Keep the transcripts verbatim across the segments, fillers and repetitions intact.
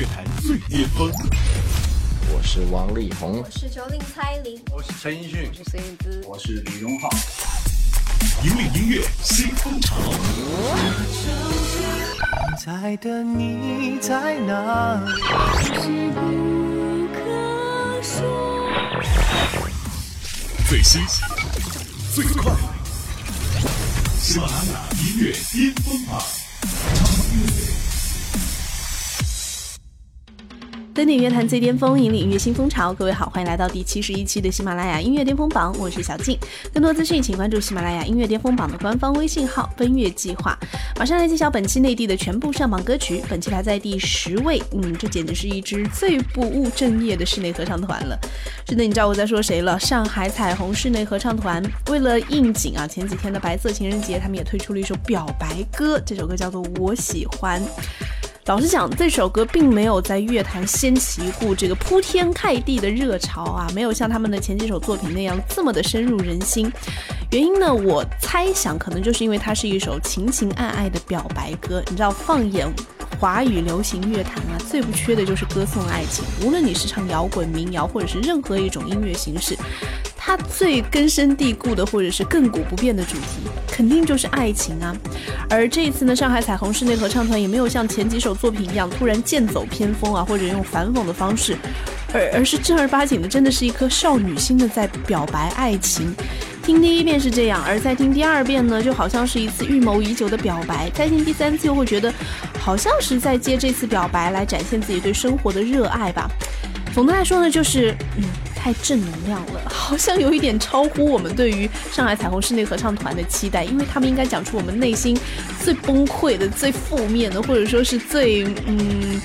乐坛最巅峰。我是王力宏，我是九零蔡依林，我是陈奕迅，我是孙燕姿，我是李荣浩。引领音乐新风潮。现在的你在哪？是不可说。最新，最快。喜马拉雅音乐巅峰榜。登顶乐坛最巅峰，引领音乐新风潮。各位好，欢迎来到第七十一期的喜马拉雅音乐巅峰榜，我是小静。更多资讯，请关注喜马拉雅音乐巅峰榜的官方微信号"奔月计划"。马上来揭晓本期内地的全部上榜歌曲，本期排在第十位。嗯，这简直是一支最不务正业的室内合唱团了。真的，你知道我在说谁了？上海彩虹室内合唱团为了应景啊，前几天的白色情人节，他们也推出了一首表白歌，这首歌叫做《我喜欢》。老实讲，这首歌并没有在乐坛掀起一股这个铺天盖地的热潮啊，没有像他们的前几首作品那样这么的深入人心。原因呢，我猜想可能就是因为它是一首情情爱爱的表白歌。你知道，放眼华语流行乐坛啊，最不缺的就是歌颂爱情。无论你是唱摇滚、民谣，或者是任何一种音乐形式，它最根深蒂固的或者是亘古不变的主题肯定就是爱情啊。而这一次呢，上海彩虹室内合唱团也没有像前几首作品一样突然剑走偏锋啊，或者用反讽的方式，而而是正儿八经的，真的是一颗少女心的在表白爱情。听第一遍是这样，而再听第二遍呢，就好像是一次预谋已久的表白，再听第三次又会觉得好像是在借这次表白来展现自己对生活的热爱吧。总的来说呢，就是嗯太正能量了，好像有一点超乎我们对于上海彩虹室内合唱团的期待，因为他们应该讲出我们内心最崩溃的、最负面的，或者说是最嗯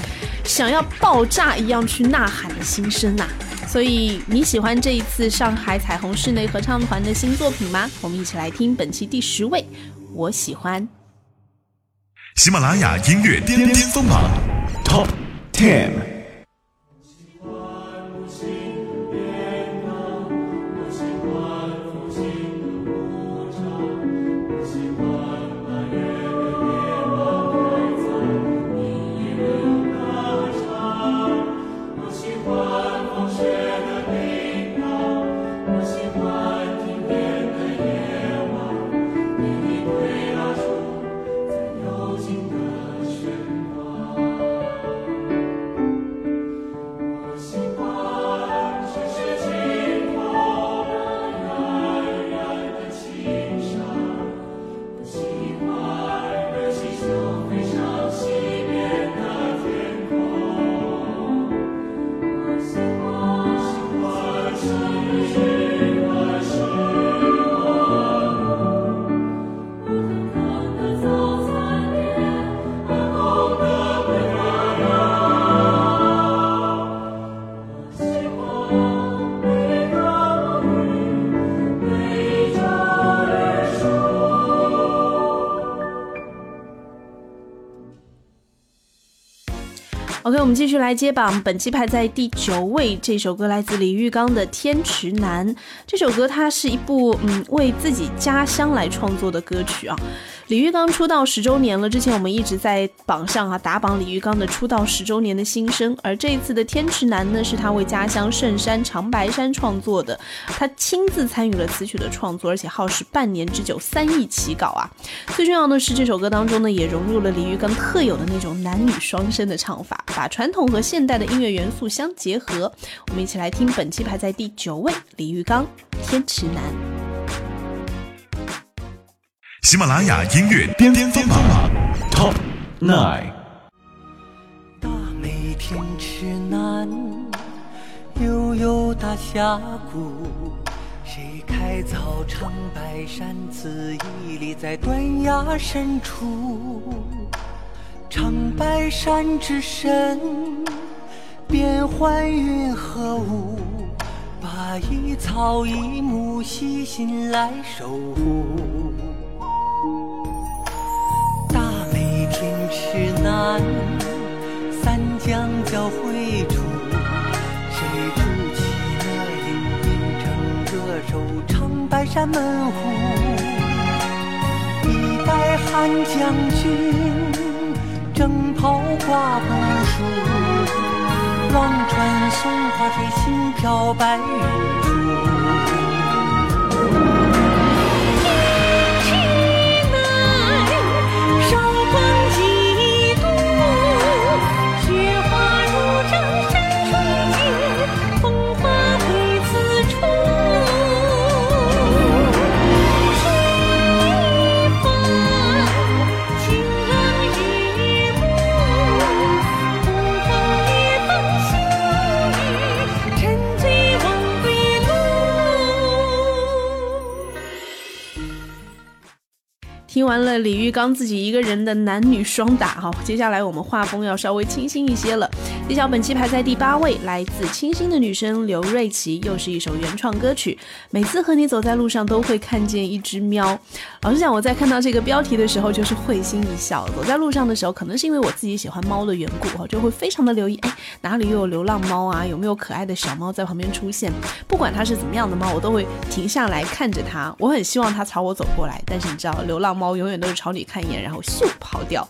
想要爆炸一样去呐喊的心声啊。所以你喜欢这一次上海彩虹室内合唱团的新作品吗？我们一起来听本期第十位，我喜欢。喜马拉雅音乐巅峰榜 Top Ten。OK， 我们继续来揭榜，本期排在第九位，这首歌来自李玉刚的《天池南》。这首歌它是一部嗯为自己家乡来创作的歌曲啊。李玉刚出道十周年了，之前我们一直在榜上啊打榜李玉刚的出道十周年的新声，而这一次的《天池南》呢，是他为家乡圣山长白山创作的，他亲自参与了词曲的创作，而且耗时半年之久，三易其稿啊。最重要的是，这首歌当中呢，也融入了李玉刚特有的那种男女双声的唱法，把传统和现代的音乐元素相结合。我们一起来听本期排在第九位，李玉刚《天池南》。喜马拉雅音乐巅峰榜 Top 九。大美天池南，悠悠大峡谷，谁开凿长白山，自屹立在断崖深处。长白山之神，变幻云和雾，把一草一木悉心来守护。大美天池南，三江交汇处，谁筑起了迎宾城，这首长白山门户。一代汉将军，征袍挂布束，望穿松花水轻飘白云处，天气暖，韶光几度，雪花如帐山水间，风花飞自处，春意放，晴朗日暮，东方夜放心雨，沉醉望归路。听完了李玉刚自己一个人的男女双打哈，接下来我们画风要稍微清新一些了。揭晓本期排在第八位，来自清新的女生刘瑞琦，又是一首原创歌曲。每次和你走在路上都会看见一只喵。老实讲，我在看到这个标题的时候就是会心一笑。走在路上的时候，可能是因为我自己喜欢猫的缘故，就会非常的留意，哎，哪里又有流浪猫啊，有没有可爱的小猫在旁边出现。不管它是怎么样的猫，我都会停下来看着它。我很希望它朝我走过来，但是你知道流浪猫永远都是朝你看一眼然后咻跑掉。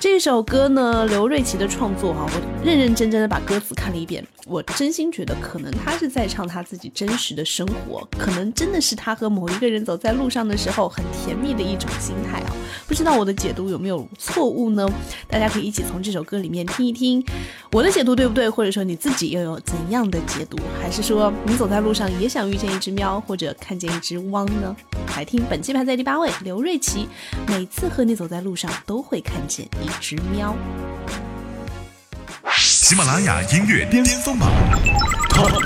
这首歌呢，刘瑞琦的创作哈，我认认真真的把歌词看了一遍，我真心觉得可能他是在唱他自己真实的生活，可能真的是他和某一个人走在路上的时候很甜蜜的一种心态啊。不知道我的解读有没有错误呢？大家可以一起从这首歌里面听一听，我的解读对不对，或者说你自己又有怎样的解读，还是说你走在路上也想遇见一只喵，或者看见一只汪呢？来听本期排在第八位，刘瑞琦，每次和你走在路上都会看见一只喵。喜马拉雅音乐巅峰榜 Top 八，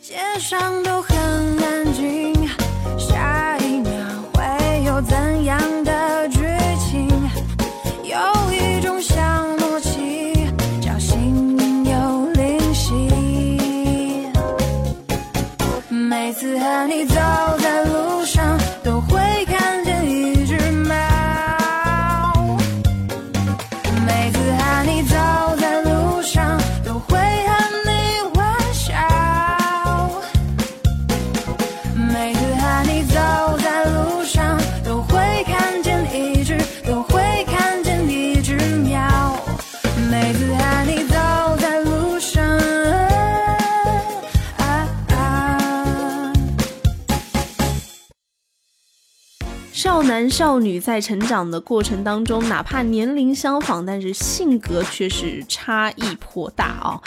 街上都很安静，下一秒会有怎样的剧情，有一种小默契叫心有灵犀，每次和你走在路上都会看见一只猫，每次和你走少男少女在成长的过程当中，哪怕年龄相仿，但是性格却是差异颇大啊、哦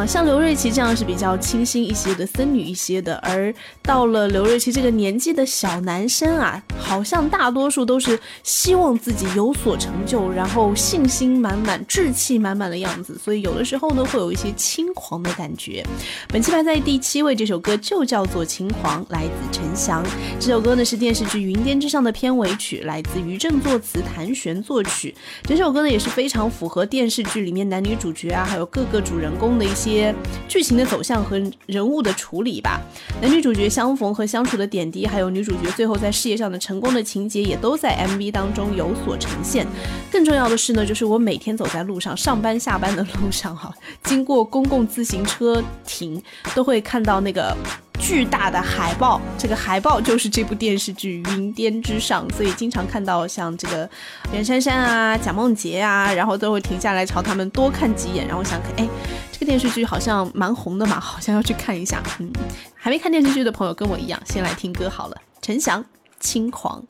呃。像刘瑞琦这样是比较清新一些的，森女一些的，而到了刘瑞琦这个年纪的小男生啊，好像大多数都是希望自己有所成就，然后信心满满、志气满满的样子，所以有的时候呢，会有一些轻狂的感觉。本期排在第七位，这首歌就叫做《轻狂》，来自陈翔。这首歌呢是电视剧《云巅之上》的片尾曲，来自于正作词，谭旋作曲。这首歌呢也是非常符合电视剧里面男女主角啊，还有各个主人公的一些剧情的走向和人物的处理吧。男女主角相逢和相处的点滴，还有女主角最后在事业上的成功的情节，也都在 M V 当中有所呈现。更重要的是呢，就是我每天走在路上，上班下班的路上哈、啊，经过公共自行车停，都会看到那个巨大的海报，这个海报就是这部电视剧《云巅之上》，所以经常看到像这个袁姗姗啊、贾梦婕啊，然后都会停下来朝他们多看几眼，然后想看，哎，这个电视剧好像蛮红的嘛，好像要去看一下。嗯，还没看电视剧的朋友跟我一样，先来听歌好了。陈翔，《轻狂》。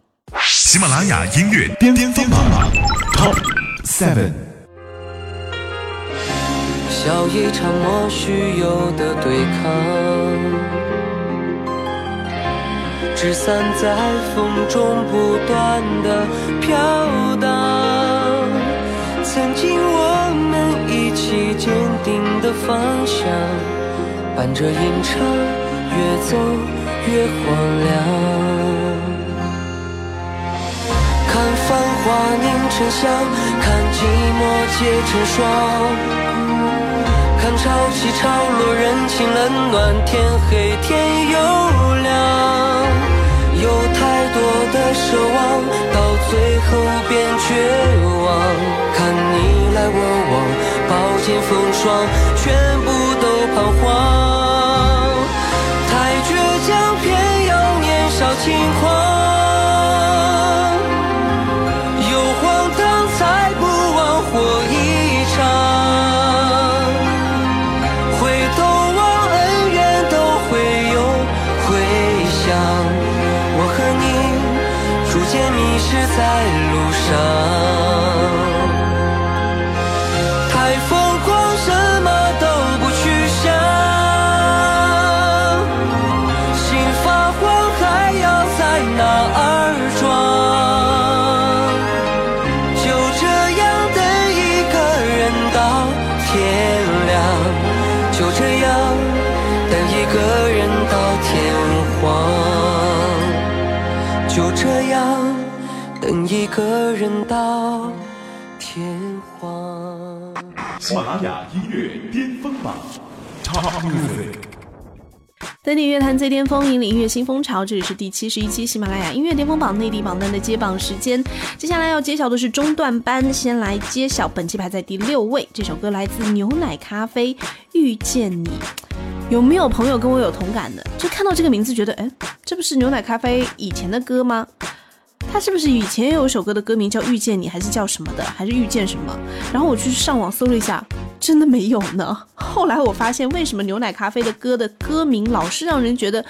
喜马拉雅音乐巅峰榜 Top 七。笑一场莫须有的对抗，纸伞在风中不断的飘荡，曾经我们一起坚定的方向，伴着吟唱越走越荒凉，看繁华凝成香，看寂寞结成霜，看潮起潮落，人情冷暖，天黑天又亮，有太多的奢望，到最后变绝望，看你来我往，饱经风霜，全部都彷徨，太倔强，偏要年少轻狂，有荒唐才不枉活一场，一个人到天荒。喜马拉雅音乐巅峰榜 ，Top Music。 登顶乐坛最巅峰，引领音乐新风潮。这里是第七十一期喜马拉雅音乐巅峰榜内地榜单的揭榜时间。接下来要揭晓的是中段班，先来揭晓本期排在第六位，这首歌来自牛奶咖啡，《遇见你》。有没有朋友跟我有同感的？就看到这个名字觉得，哎，这不是牛奶咖啡以前的歌吗？他是不是以前也有一首歌的歌名叫《遇见你》，还是叫什么的，还是遇见什么？然后我去上网搜了一下。真的没有呢。后来我发现，为什么牛奶咖啡的歌的歌名老是让人觉得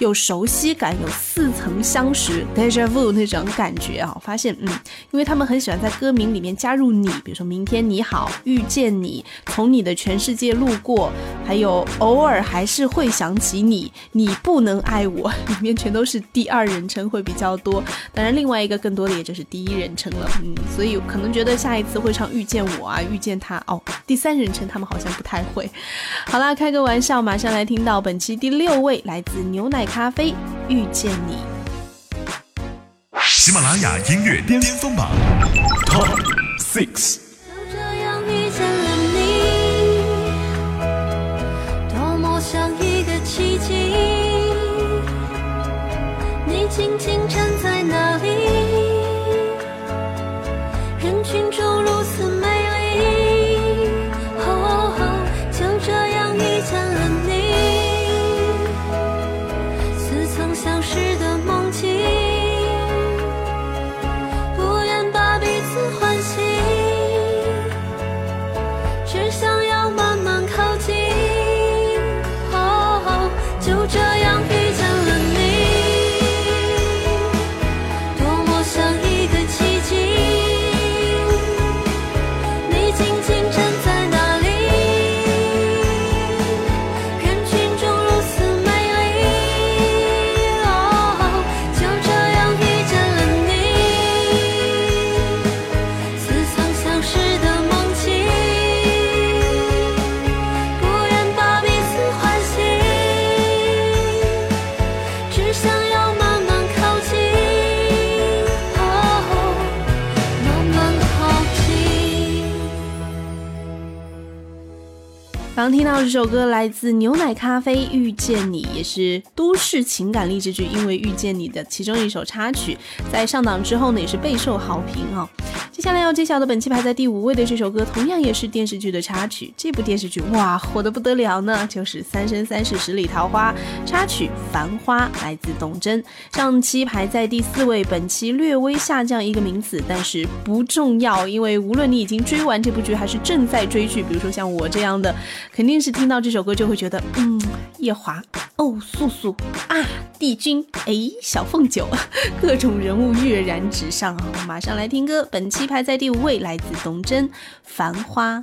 有熟悉感，有似曾相识 déjà vu 那种感觉啊？发现，嗯，因为他们很喜欢在歌名里面加入你，比如说明天你好、遇见你、从你的全世界路过，还有偶尔还是会想起你、你不能爱我，里面全都是第二人称会比较多。当然，另外一个更多的也就是第一人称了。嗯，所以可能觉得下一次会唱遇见我啊、遇见他哦，第三。人称他们好像不太会。好啦，开个玩笑，马上来听到本期第六位，来自牛奶咖啡，遇见你。喜马拉雅音乐巅峰榜 Top Six。就这样遇见了你，多么像一个奇迹！你静静站在那里，人群中如此美。刚听到这首歌来自牛奶咖啡，遇见你也是都市情感励志剧因为遇见你的其中一首插曲，在上档之后呢也是备受好评哦。接下来要揭晓的本期排在第五位的这首歌同样也是电视剧的插曲，这部电视剧哇火得不得了呢，就是《三生三世十里桃花》，插曲《繁花》来自董贞。上期排在第四位，本期略微下降一个名次，但是不重要，因为无论你已经追完这部剧还是正在追剧，比如说像我这样的，肯定是听到这首歌就会觉得，嗯，夜华哦，素素啊，帝君哎，小凤九，各种人物跃然纸上啊！马上来听歌，本期排在第五位，来自董贞，《繁花》。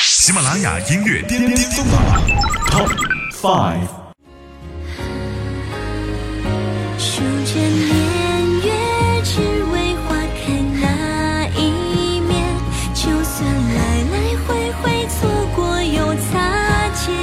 喜马拉雅音乐巅峰榜 Top Five。数着年月，只为花开那一面，就算来来回回，错过又擦肩。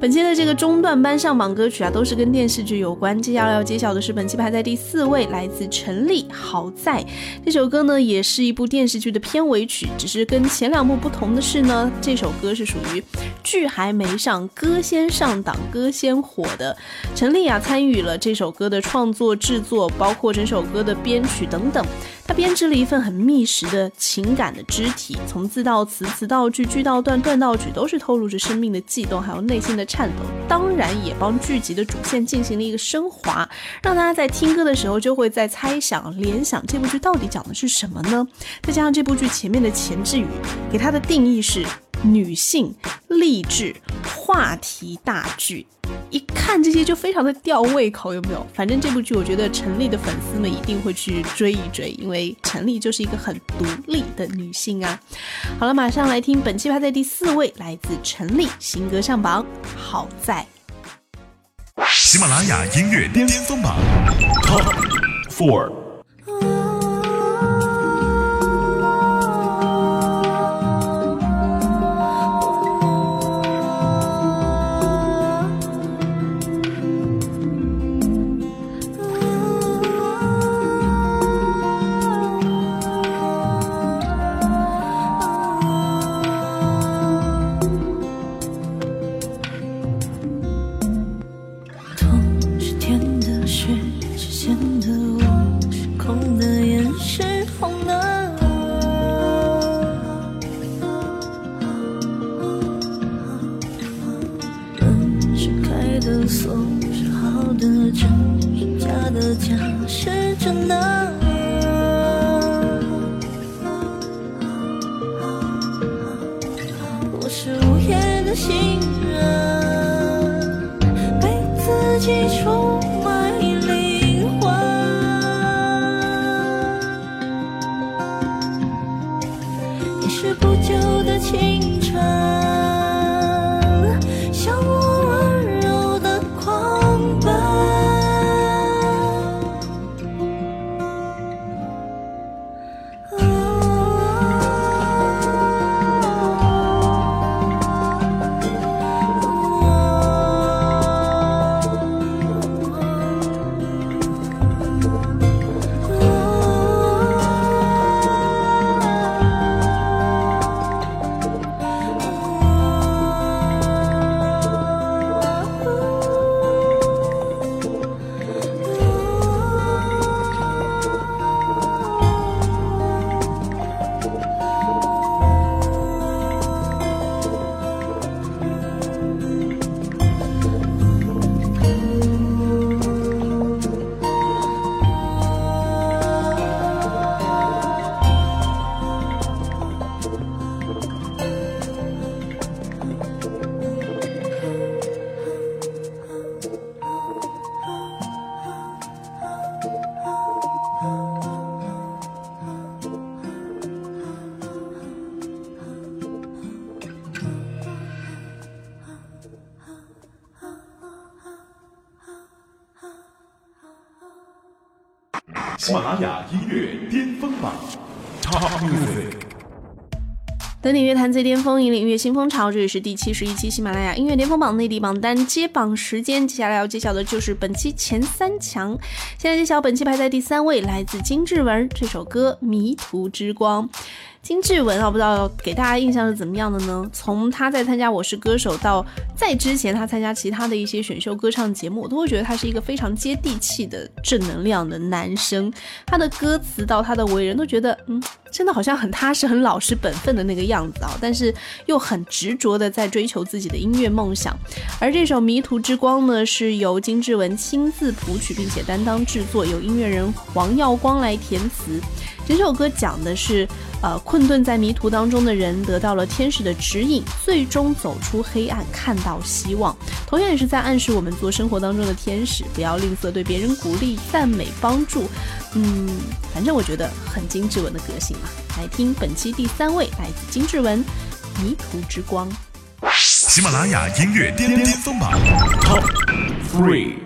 本期的这个中段班上榜歌曲啊，都是跟电视剧有关。接下来要揭晓的是本期排在第四位，来自陈粒，《好在》。这首歌呢，也是一部电视剧的片尾曲，只是跟前两部不同的是呢，这首歌是属于剧还没上，歌先上档，歌先火的。陈粒啊，参与了这首歌的创作、制作，包括整首歌的编曲等等。他编织了一份很密实的情感的肢体，从字到词，词到句，句到段，段到曲，都是透露着生命的悸动，还有内心的颤抖。当然也帮剧集的主线进行了一个升华，让大家在听歌的时候就会在猜想联想这部剧到底讲的是什么呢？再加上这部剧前面的前置语给它的定义是女性励志话题大剧，一看这些就非常的吊胃口，有没有？反正这部剧我觉得陈丽的粉丝们一定会去追一追，因为陈丽就是一个很独立的女性啊。好了，马上来听本期排在第四位，来自陈丽新歌上榜好在。喜马拉雅音乐巅峰榜 Top 四。喜马拉雅音乐巅峰榜 Top Music， 登顶乐坛最巅峰，引领音乐新风潮。这里是第七十一期喜马拉雅音乐巅峰榜内地榜单揭榜时间，接下来要揭晓的就是本期前三强。现在揭晓本期排在第三位，来自金志文这首歌《迷途之光》。金志文啊，不知道给大家印象是怎么样的呢？从他在参加《我是歌手》到在之前他参加其他的一些选秀歌唱节目，我都会觉得他是一个非常接地气的正能量的男生。他的歌词到他的为人都觉得，嗯，真的好像很踏实、很老实本分的那个样子啊，但是又很执着的在追求自己的音乐梦想。而这首《迷途之光》呢，是由金志文亲自谱曲，并且担当制作，由音乐人黄耀光来填词。这首歌讲的是呃，困顿在迷途当中的人得到了天使的指引，最终走出黑暗，看到希望，同样也是在暗示我们做生活当中的天使，不要吝啬对别人鼓励、赞美、帮助。嗯，反正我觉得很金志文的个性啊。来听本期第三位，来自金志文《迷途之光》。喜马拉雅音乐巅峰榜 Top Three。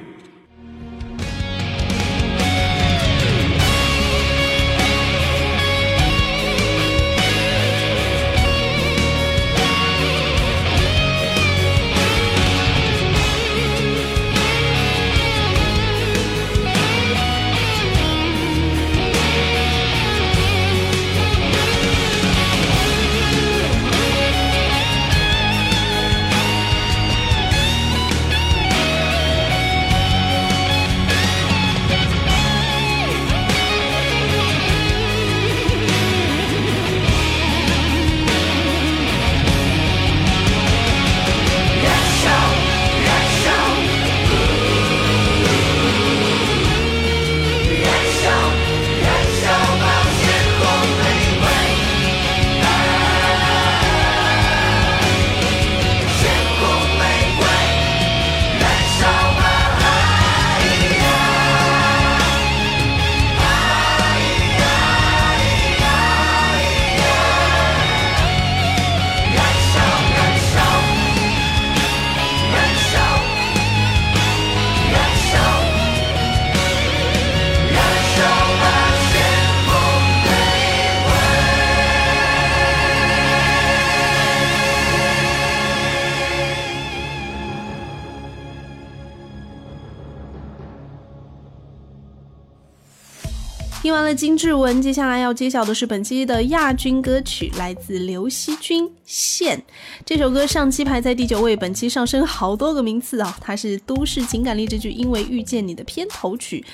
听完了金志文，接下来要揭晓的是本期的亚军歌曲，来自刘惜君《线》。这首歌上期排在第九位，本期上升好多个名次啊！它是都市情感励志剧《因为遇见你》的片头曲。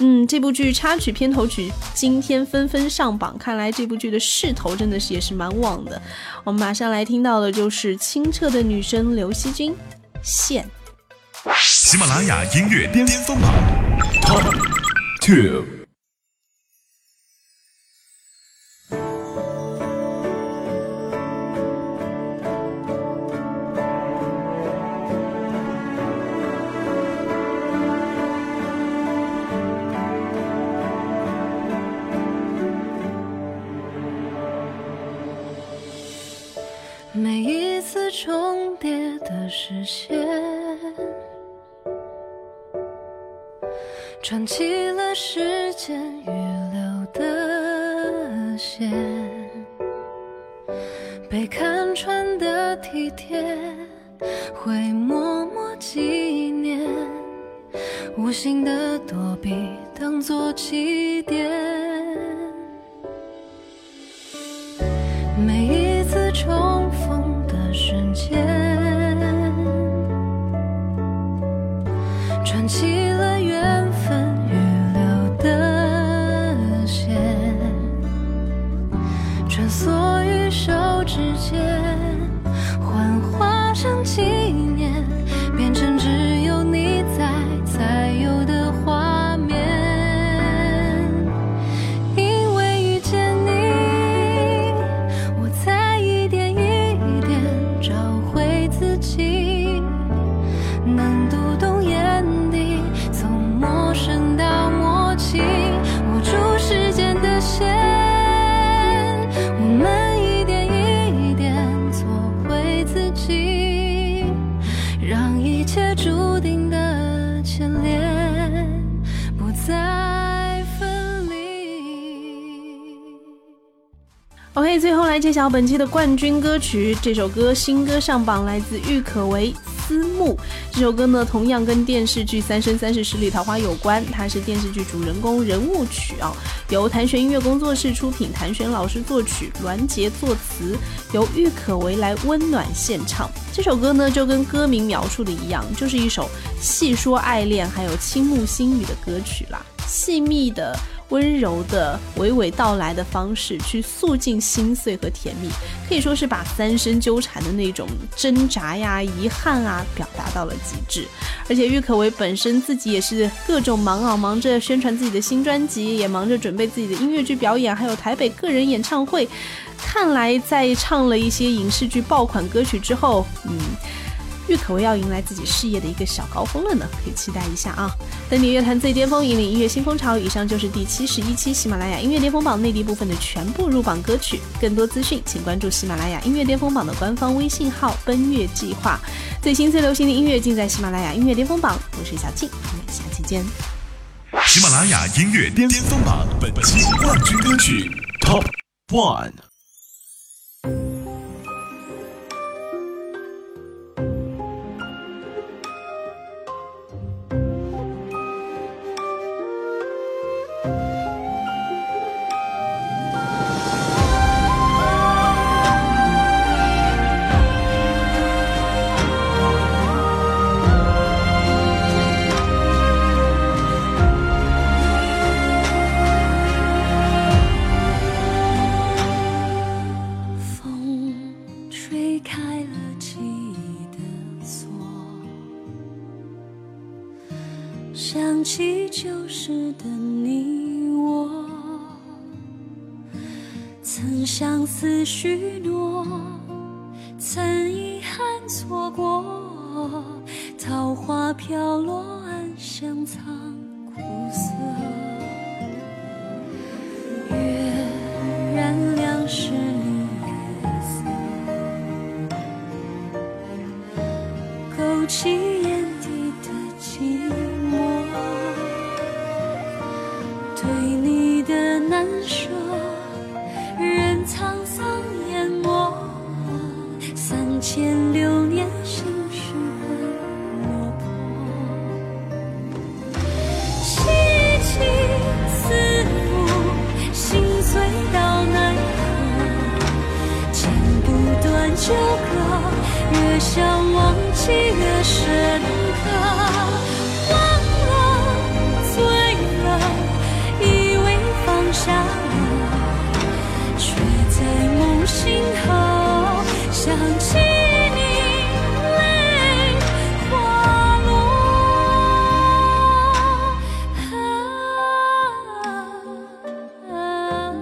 嗯，这部剧插曲、片头曲今天纷纷上榜，看来这部剧的势头真的是也是蛮旺的。我们马上来听到的就是清澈的女声刘惜君《线》。喜马拉雅音乐巅峰榜 Top 二。每一次重叠的视线串起了时间预留的线，被看穿的体贴会默默纪念，无心的躲避当作起点。每一次重逢的瞬间串起幻化成纪念，变成只有你在才有的画面。因为遇见你，我才一点一点找回自己，能读懂眼底，从陌生到默契，握住时间的线。OK， 最后来揭晓本期的冠军歌曲，这首歌新歌上榜，来自郁可唯《思慕》。这首歌呢同样跟电视剧《三生三世十里桃花》有关，它是电视剧主人公人物曲啊、哦，由谭旋音乐工作室出品，谭旋老师作曲，栾杰作词，由郁可唯来温暖献唱。这首歌呢就跟歌名描述的一样，就是一首细说爱恋还有倾慕心语的歌曲啦，细密的温柔的娓娓道来的方式去诉尽心碎和甜蜜，可以说是把三生纠缠的那种挣扎呀遗憾啊表达到了极致。而且郁可唯本身自己也是各种忙啊，忙着宣传自己的新专辑，也忙着准备自己的音乐剧表演，还有台北个人演唱会。看来在唱了一些影视剧爆款歌曲之后，嗯郁可唯要迎来自己事业的一个小高峰了呢，可以期待一下啊！登顶乐坛最巅峰，引领音乐新风潮。以上就是第七十一期喜马拉雅音乐巅峰榜内地部分的全部入榜歌曲。更多资讯，请关注喜马拉雅音乐巅峰榜的官方微信号“奔月计划”，最新最流行的音乐尽在喜马拉雅音乐巅峰榜。我是小静，我们下期见。喜马拉雅音乐巅峰榜本期冠军歌曲 Top One。想起旧时的你我，曾相思许诺，曾遗憾错过，桃花飘落暗香藏苦涩，月染两世夜色，勾起千流年心事很落魄，凄凄思慕。喜悦深刻，忘了醉了，以为放下了，却在梦醒后想起你泪滑落。啊啊啊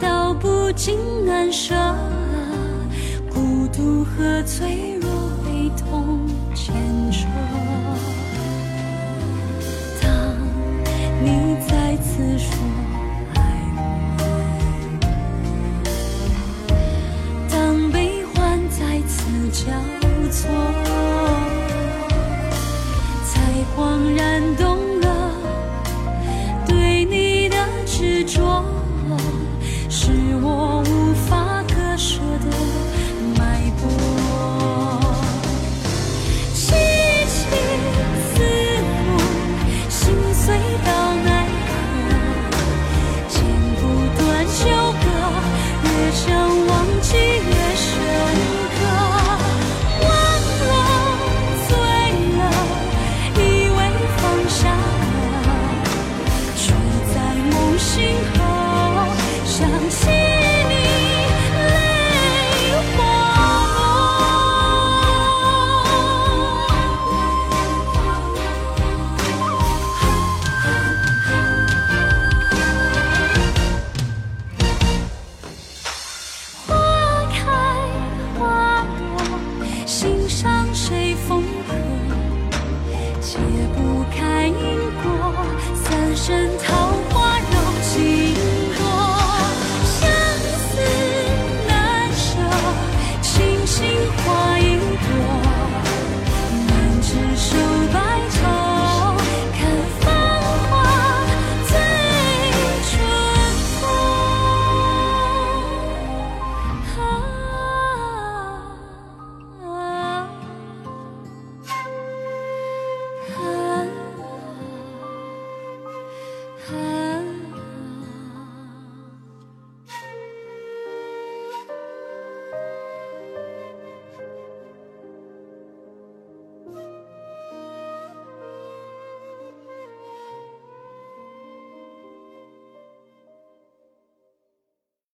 道不尽难舍，孤独和脆弱。